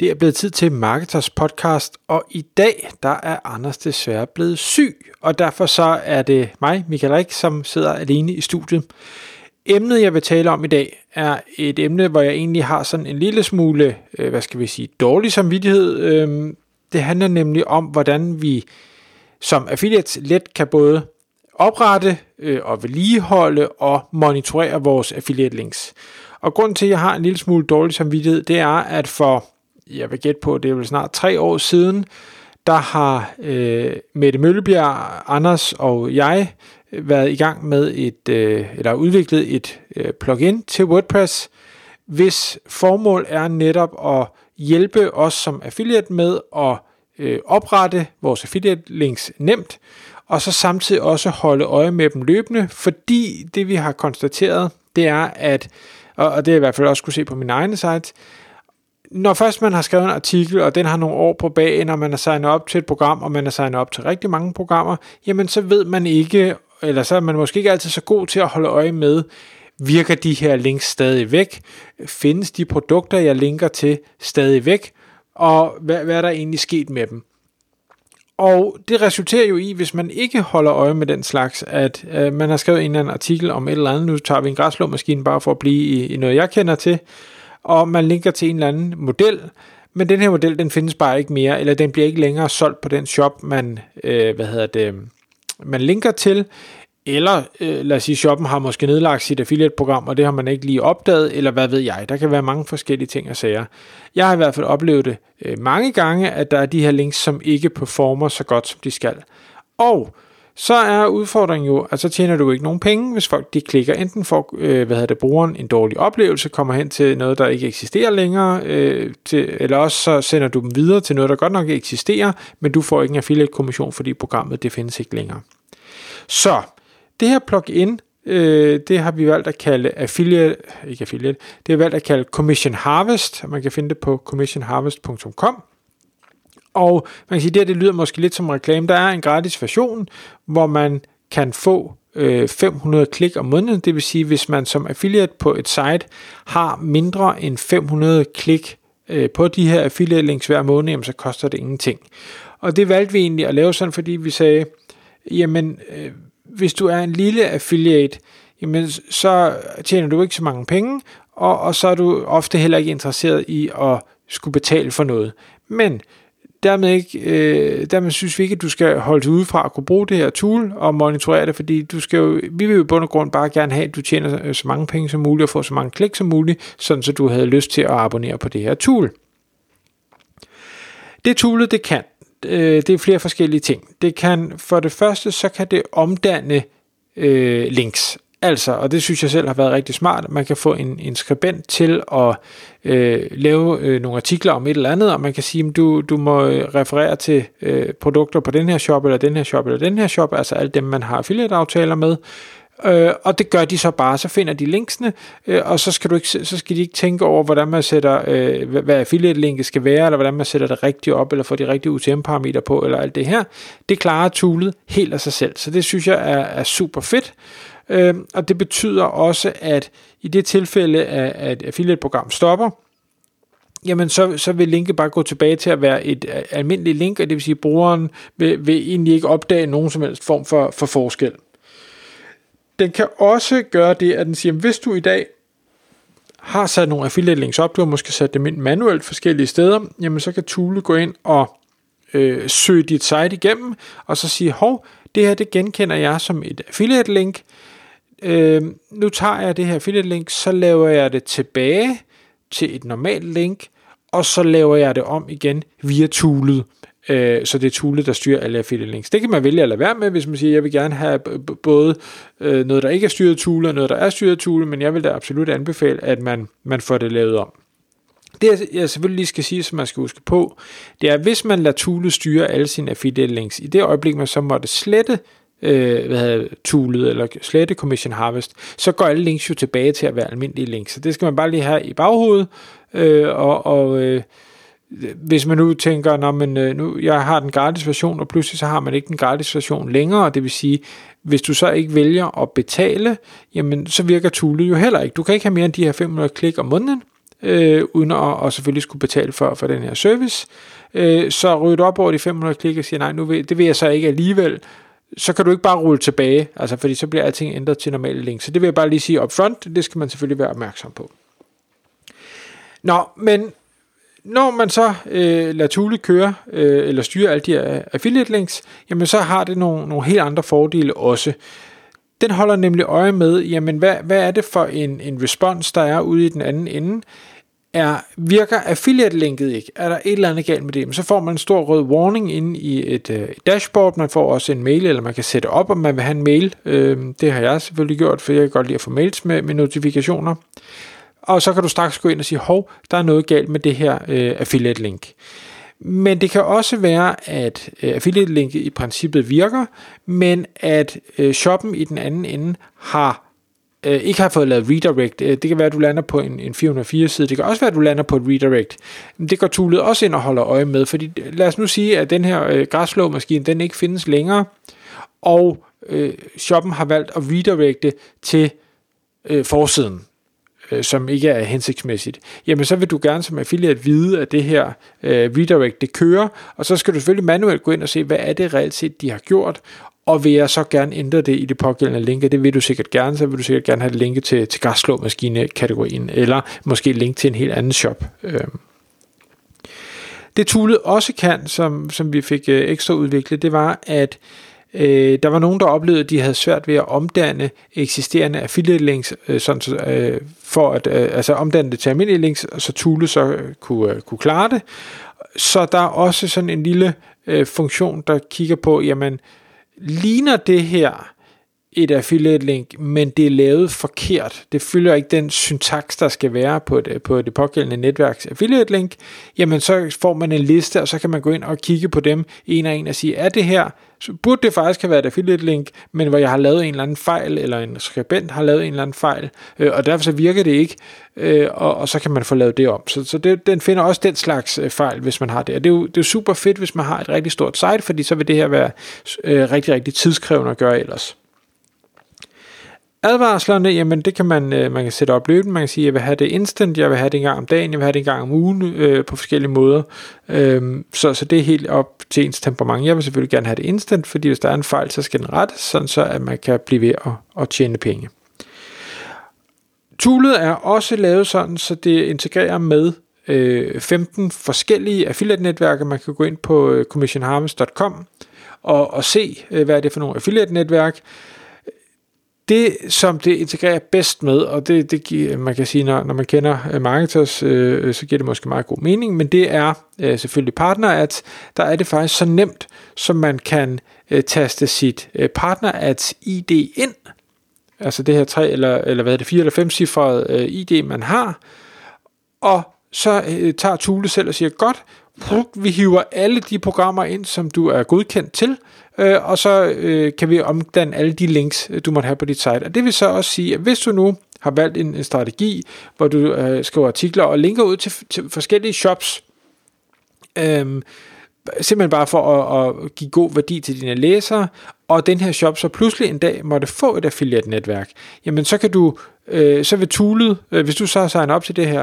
Det er blevet tid til Marketers Podcast, og i dag der er Anders desværre blevet syg, og derfor så er det mig, Mikkel Rieck, som sidder alene i studiet. Emnet, jeg vil tale om i dag, er et emne, hvor jeg egentlig har sådan en lille smule, dårlig samvittighed. Det handler nemlig om, hvordan vi som affiliates let kan både oprette og vedligeholde og monitorere vores affiliate links. Og grunden til, at jeg har en lille smule dårlig samvittighed, det er, at for jeg vil gætte på, det er vel snart 3 år siden, der har Mette Møllebjerg, Anders og jeg været i gang med udviklet et plugin til WordPress, hvis formål er netop at hjælpe os som affiliate med at oprette vores affiliate links nemt, og så samtidig også holde øje med dem løbende, fordi det vi har konstateret, det er at, og det er i hvert fald også kunne se på min egen site, når først man har skrevet en artikel, og den har nogle år på bagen, og man er signet op til et program, og man er signet op til rigtig mange programmer, jamen så ved man ikke, eller så er man måske ikke altid så god til at holde øje med, virker de her links stadigvæk? Findes de produkter, jeg linker til, stadigvæk? Og hvad er der egentlig sket med dem? Og det resulterer jo i, hvis man ikke holder øje med den slags, at man har skrevet en eller anden artikel om et eller andet, nu tager vi en græsslåmaskine bare for at blive i noget, jeg kender til, og man linker til en eller anden model, men den her model, den findes bare ikke mere, eller den bliver ikke længere solgt på den shop, man linker til, eller lad os sige, shoppen har måske nedlagt sit affiliate-program, og det har man ikke lige opdaget, eller hvad ved jeg, der kan være mange forskellige ting og sager. Jeg har i hvert fald oplevet det mange gange, at der er de her links, som ikke performer så godt, som de skal. Og så er udfordringen jo, at så tjener du ikke nogen penge, hvis folk de klikker. Enten får brugeren en dårlig oplevelse, kommer hen til noget, der ikke eksisterer længere, eller også så sender du dem videre til noget, der godt nok eksisterer, men du får ikke en affiliate-kommission, fordi programmet det findes ikke længere. Så det her plugin, det har vi valgt at kalde Commission Harvest. Man kan finde det på commissionharvest.com. Og man kan sige, at det lyder måske lidt som reklame. Der er en gratis version, hvor man kan få 500 klik om måneden. Det vil sige, hvis man som affiliate på et site har mindre end 500 klik på de her affiliate links hver måned, jamen, så koster det ingenting. Og det valgte vi egentlig at lave sådan, fordi vi sagde, jamen hvis du er en lille affiliate, jamen, så tjener du ikke så mange penge, og så er du ofte heller ikke interesseret i at skulle betale for noget. Men dermed synes vi ikke, at du skal holde dig udefra og kunne bruge det her tool og monitorere det, fordi vi vil jo i bund og grund bare gerne have, at du tjener så mange penge som muligt og får så mange klik som muligt, sådan så du havde lyst til at abonnere på det her tool. Det toolet, det kan. Det er flere forskellige ting. Det kan for det første, så kan det omdanne links. Altså, og det synes jeg selv har været rigtig smart, man kan få en skribent til at lave nogle artikler om et eller andet, og man kan sige, at du må referere til produkter på den her shop, eller den her shop, eller den her shop, altså alle dem, man har affiliate-aftaler med, og det gør de så bare, så finder de linksene, og så skal de ikke tænke over, hvordan man sætter, hvad affiliate-linket skal være, eller hvordan man sætter det rigtigt op, eller får de rigtige UTM-parametre på, eller alt det her. Det klarer toolet helt af sig selv, så det synes jeg er super fedt. Og det betyder også, at i det tilfælde, at affiliate-program stopper, jamen så vil linket bare gå tilbage til at være et almindeligt link, og det vil sige, at brugeren vil egentlig ikke opdage nogen som helst form for forskel. Den kan også gøre det, at den siger, at hvis du i dag har sat nogle affiliate-links op, du har måske sat dem ind manuelt forskellige steder, jamen så kan toolet gå ind og søge dit site igennem, og så sige, hov, det her det genkender jeg som et affiliate-link, nu tager jeg det her affiliate-link, så laver jeg det tilbage til et normalt link, og så laver jeg det om igen via toolet. Så det er toolet, der styrer alle affiliate-links. Det kan man vælge at lade være med, hvis man siger, jeg vil gerne have både noget, der ikke er styret toolet, og noget, der er styret toolet, men jeg vil da absolut anbefale, at man får det lavet om. Det jeg selvfølgelig lige skal sige, som man skal huske på, det er, at hvis man lader toolet styre alle sine affiliate links, i det øjeblik man så måtte slette toolet eller slette Commission Harvest, så går alle links jo tilbage til at være almindelige links. Så det skal man bare lige have i baghovedet, og hvis man nu tænker, jeg har den gratis version, og pludselig så har man ikke den gratis version længere, det vil sige, hvis du så ikke vælger at betale, jamen så virker toolet jo heller ikke. Du kan ikke have mere end de her 500 klik om måneden, uden at selvfølgelig skulle betale for den her service. Så ryger du op over de 500 klik og siger, nej, det vil jeg så ikke alligevel, så kan du ikke bare rulle tilbage, altså fordi så bliver alting ændret til normale links. Så det vil jeg bare lige sige upfront, det skal man selvfølgelig være opmærksom på. Nå, men når man så lader Thule køre, eller styre alle de her affiliate links, jamen så har det nogle helt andre fordele også. Den holder nemlig øje med, jamen hvad er det for en respons, der er ude i den anden ende? Virker affiliate-linket ikke? Er der et eller andet galt med det? Så får man en stor rød warning inde i et dashboard. Man får også en mail, eller man kan sætte op, om man vil have en mail. Det har jeg selvfølgelig gjort, for jeg kan godt lide at få mails med notifikationer. Og så kan du straks gå ind og sige, hov, der er noget galt med det her affiliate-link. Men det kan også være, at affiliate-linket i princippet virker, men at shoppen i den anden ende ikke har fået lavet redirect. Det kan være, at du lander på en 404-side. Det kan også være, at du lander på et redirect. Det går toolet også ind og holder øje med, fordi lad os nu sige, at den her græsslåmaskine, den ikke findes længere, og shoppen har valgt at redirecte til forsiden, som ikke er hensigtsmæssigt. Jamen, så vil du gerne som affiliate vide, at det her redirect, det kører, og så skal du selvfølgelig manuelt gå ind og se, hvad er det reelt set, de har gjort, og vil jeg så gerne ændre det i det pågældende link, det vil du sikkert gerne, så vil du sikkert gerne have et link til græsslåmaskine-kategorien, eller måske et link til en helt anden shop. Det toolet også kan, som vi fik ekstra udviklet, det var, at der var nogen, der oplevede, at de havde svært ved at omdanne eksisterende affiliate links, for at omdanne det til almindelige links, så toolet så kunne klare det. Så der er også sådan en lille funktion, der kigger på, jamen, ligner det her et affiliate link, men det er lavet forkert, det fylder ikke den syntaks, der skal være på det pågældende netværks affiliate link, jamen så får man en liste, og så kan man gå ind og kigge på dem en og en og sige, er det her, så burde det faktisk have været et affiliate link, men hvor jeg har lavet en eller anden fejl, eller en skribent har lavet en eller anden fejl, og derfor så virker det ikke, og så kan man få lavet det om. Så den finder også den slags fejl, hvis man har det. Og det er jo super fedt, hvis man har et rigtig stort site, fordi så vil det her være rigtig, rigtig tidskrævende at gøre ellers. Advarslerne, jamen det kan man kan sætte op løbende, man kan sige, jeg vil have det instant, jeg vil have det en gang om dagen, jeg vil have det en gang om ugen, på forskellige måder, så det er helt op til ens temperament. Jeg vil selvfølgelig gerne have det instant, fordi hvis der er en fejl, så skal den rettes, sådan så at man kan blive ved at tjene penge. Toolet er også lavet sådan, så det integrerer med 15 forskellige affiliate-netværker, man kan gå ind på commissionharvest.com og se, hvad er det for nogle affiliate-netværk. Det, som det integrerer bedst med, og det man kan sige, når man kender marketers, så giver det måske meget god mening, men det er selvfølgelig partner, at der er det faktisk så nemt, som man kan taste sit partner at ID ind, altså det her 4 eller 5 cifrede ID, man har, og så tager Toolet selv og siger, godt, vi hiver alle de programmer ind, som du er godkendt til, og så kan vi omdanne alle de links, du måtte have på dit site. Og det vil så også sige, at hvis du nu har valgt en strategi, hvor du skriver artikler og linker ud til forskellige shops, simpelthen bare for at give god værdi til dine læsere, og den her shop så pludselig en dag måtte få et affiliate-netværk, jamen så kan du, så vil Toolet, hvis du så signer op til det her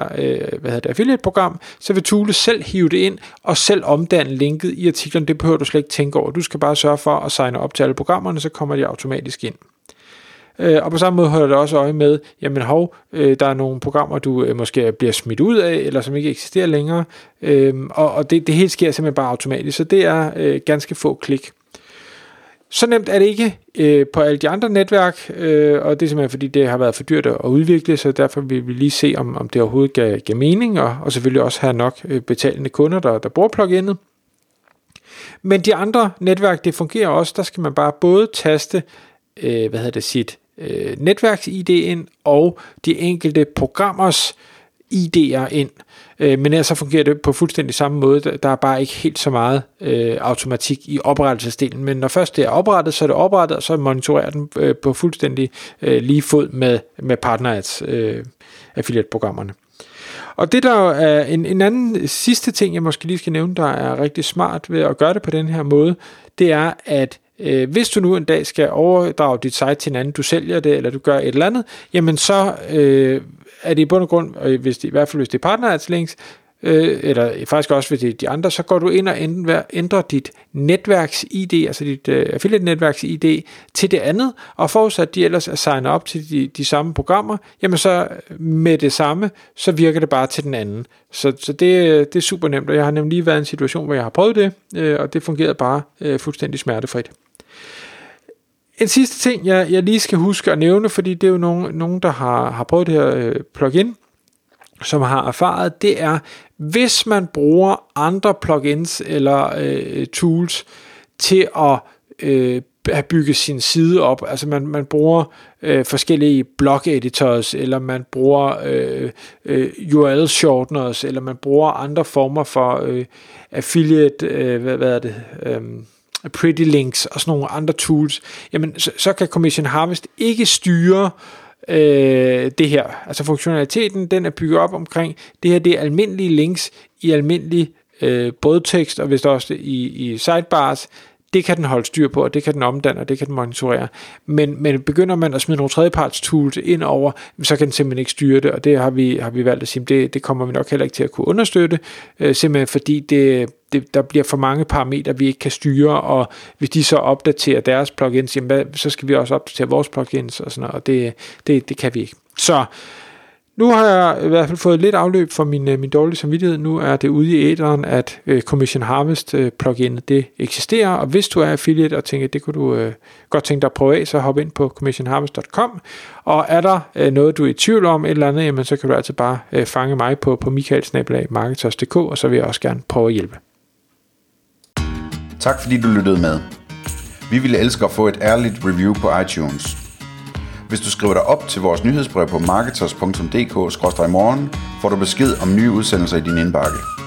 affiliate-program, så vil Toolet selv hive det ind, og selv omdanne linket i artiklen, det behøver du slet ikke tænke over, du skal bare sørge for at signe op til alle programmerne, så kommer de automatisk ind. Og på samme måde holder det også øje med, jamen hov, der er nogle programmer, du måske bliver smidt ud af, eller som ikke eksisterer længere, og det hele sker simpelthen bare automatisk, så det er ganske få klik. Så nemt er det ikke på alle de andre netværk, og det er simpelthen fordi, det har været for dyrt at udvikle, så derfor vil vi lige se, om det overhovedet gav mening, og selvfølgelig også have nok betalende kunder, der bruger pluginet. Men de andre netværk, det fungerer også, der skal man bare både taste, sit netværks-ID ind, og de enkelte programmers ID'er ind. Men ellers så fungerer det på fuldstændig samme måde. Der er bare ikke helt så meget automatik i oprettelsesdelen. Men når først det er oprettet, så er det oprettet, og så monitorerer den på fuldstændig lige fod med partners affiliate-programmerne. Og det der er en anden sidste ting, jeg måske lige skal nævne, der er rigtig smart ved at gøre det på den her måde, det er, at hvis du nu en dag skal overdrage dit site til en anden, du sælger det, eller du gør et eller andet, jamen så er det i bund og grund, hvis det, i hvert fald hvis det er partner links, eller faktisk også hvis det er de andre, så går du ind og ændrer dit netværks-ID, altså dit affiliate-netværks-ID, til det andet, og forudsat de ellers er signet op til de samme programmer, jamen så med det samme, så virker det bare til den anden. Så det er super nemt, og jeg har nemlig lige været i en situation, hvor jeg har prøvet det, og det fungerede bare fuldstændig smertefrit. En sidste ting, jeg lige skal huske at nævne, fordi det er jo nogen der har prøvet det her plugin, som har erfaret, det er, hvis man bruger andre plugins eller tools til at have bygget sin side op, altså man bruger forskellige blog-editors, eller man bruger URL-shorteners, eller man bruger andre former for affiliate, Pretty Links og sådan nogle andre tools, jamen så kan Commission Harvest ikke styre det her, altså funktionaliteten, den er bygget op omkring, det her, det er almindelige links i almindelig brødtekst, og hvis der også i sidebars, det kan den holde styr på, og det kan den omdanne, og det kan den monitorere, men begynder man at smide nogle tredjeparts tools ind over, så kan den simpelthen ikke styre det, og det har vi valgt at sige, det kommer vi nok heller ikke til at kunne understøtte, simpelthen fordi der bliver for mange parametre, vi ikke kan styre, og hvis de så opdaterer deres plugins, jamen, så skal vi også opdatere vores plugins, og sådan noget, og det kan vi ikke. Så nu har jeg i hvert fald fået lidt afløb for min dårlige samvittighed. Nu er det ude i æteren, at Commission Harvest plugin det eksisterer, og hvis du er affiliate og tænker, det kunne du godt tænke dig at prøve af, så hop ind på commissionharvest.com, og er der noget, du er i tvivl om, et eller andet, jamen, så kan du altid bare fange mig på mikkel@marketers.dk, og så vil jeg også gerne prøve at hjælpe. Tak fordi du lyttede med. Vi ville elske at få et ærligt review på iTunes. Hvis du skriver dig op til vores nyhedsbrev på marketers.dk/morgen, får du besked om nye udsendelser i din indbakke.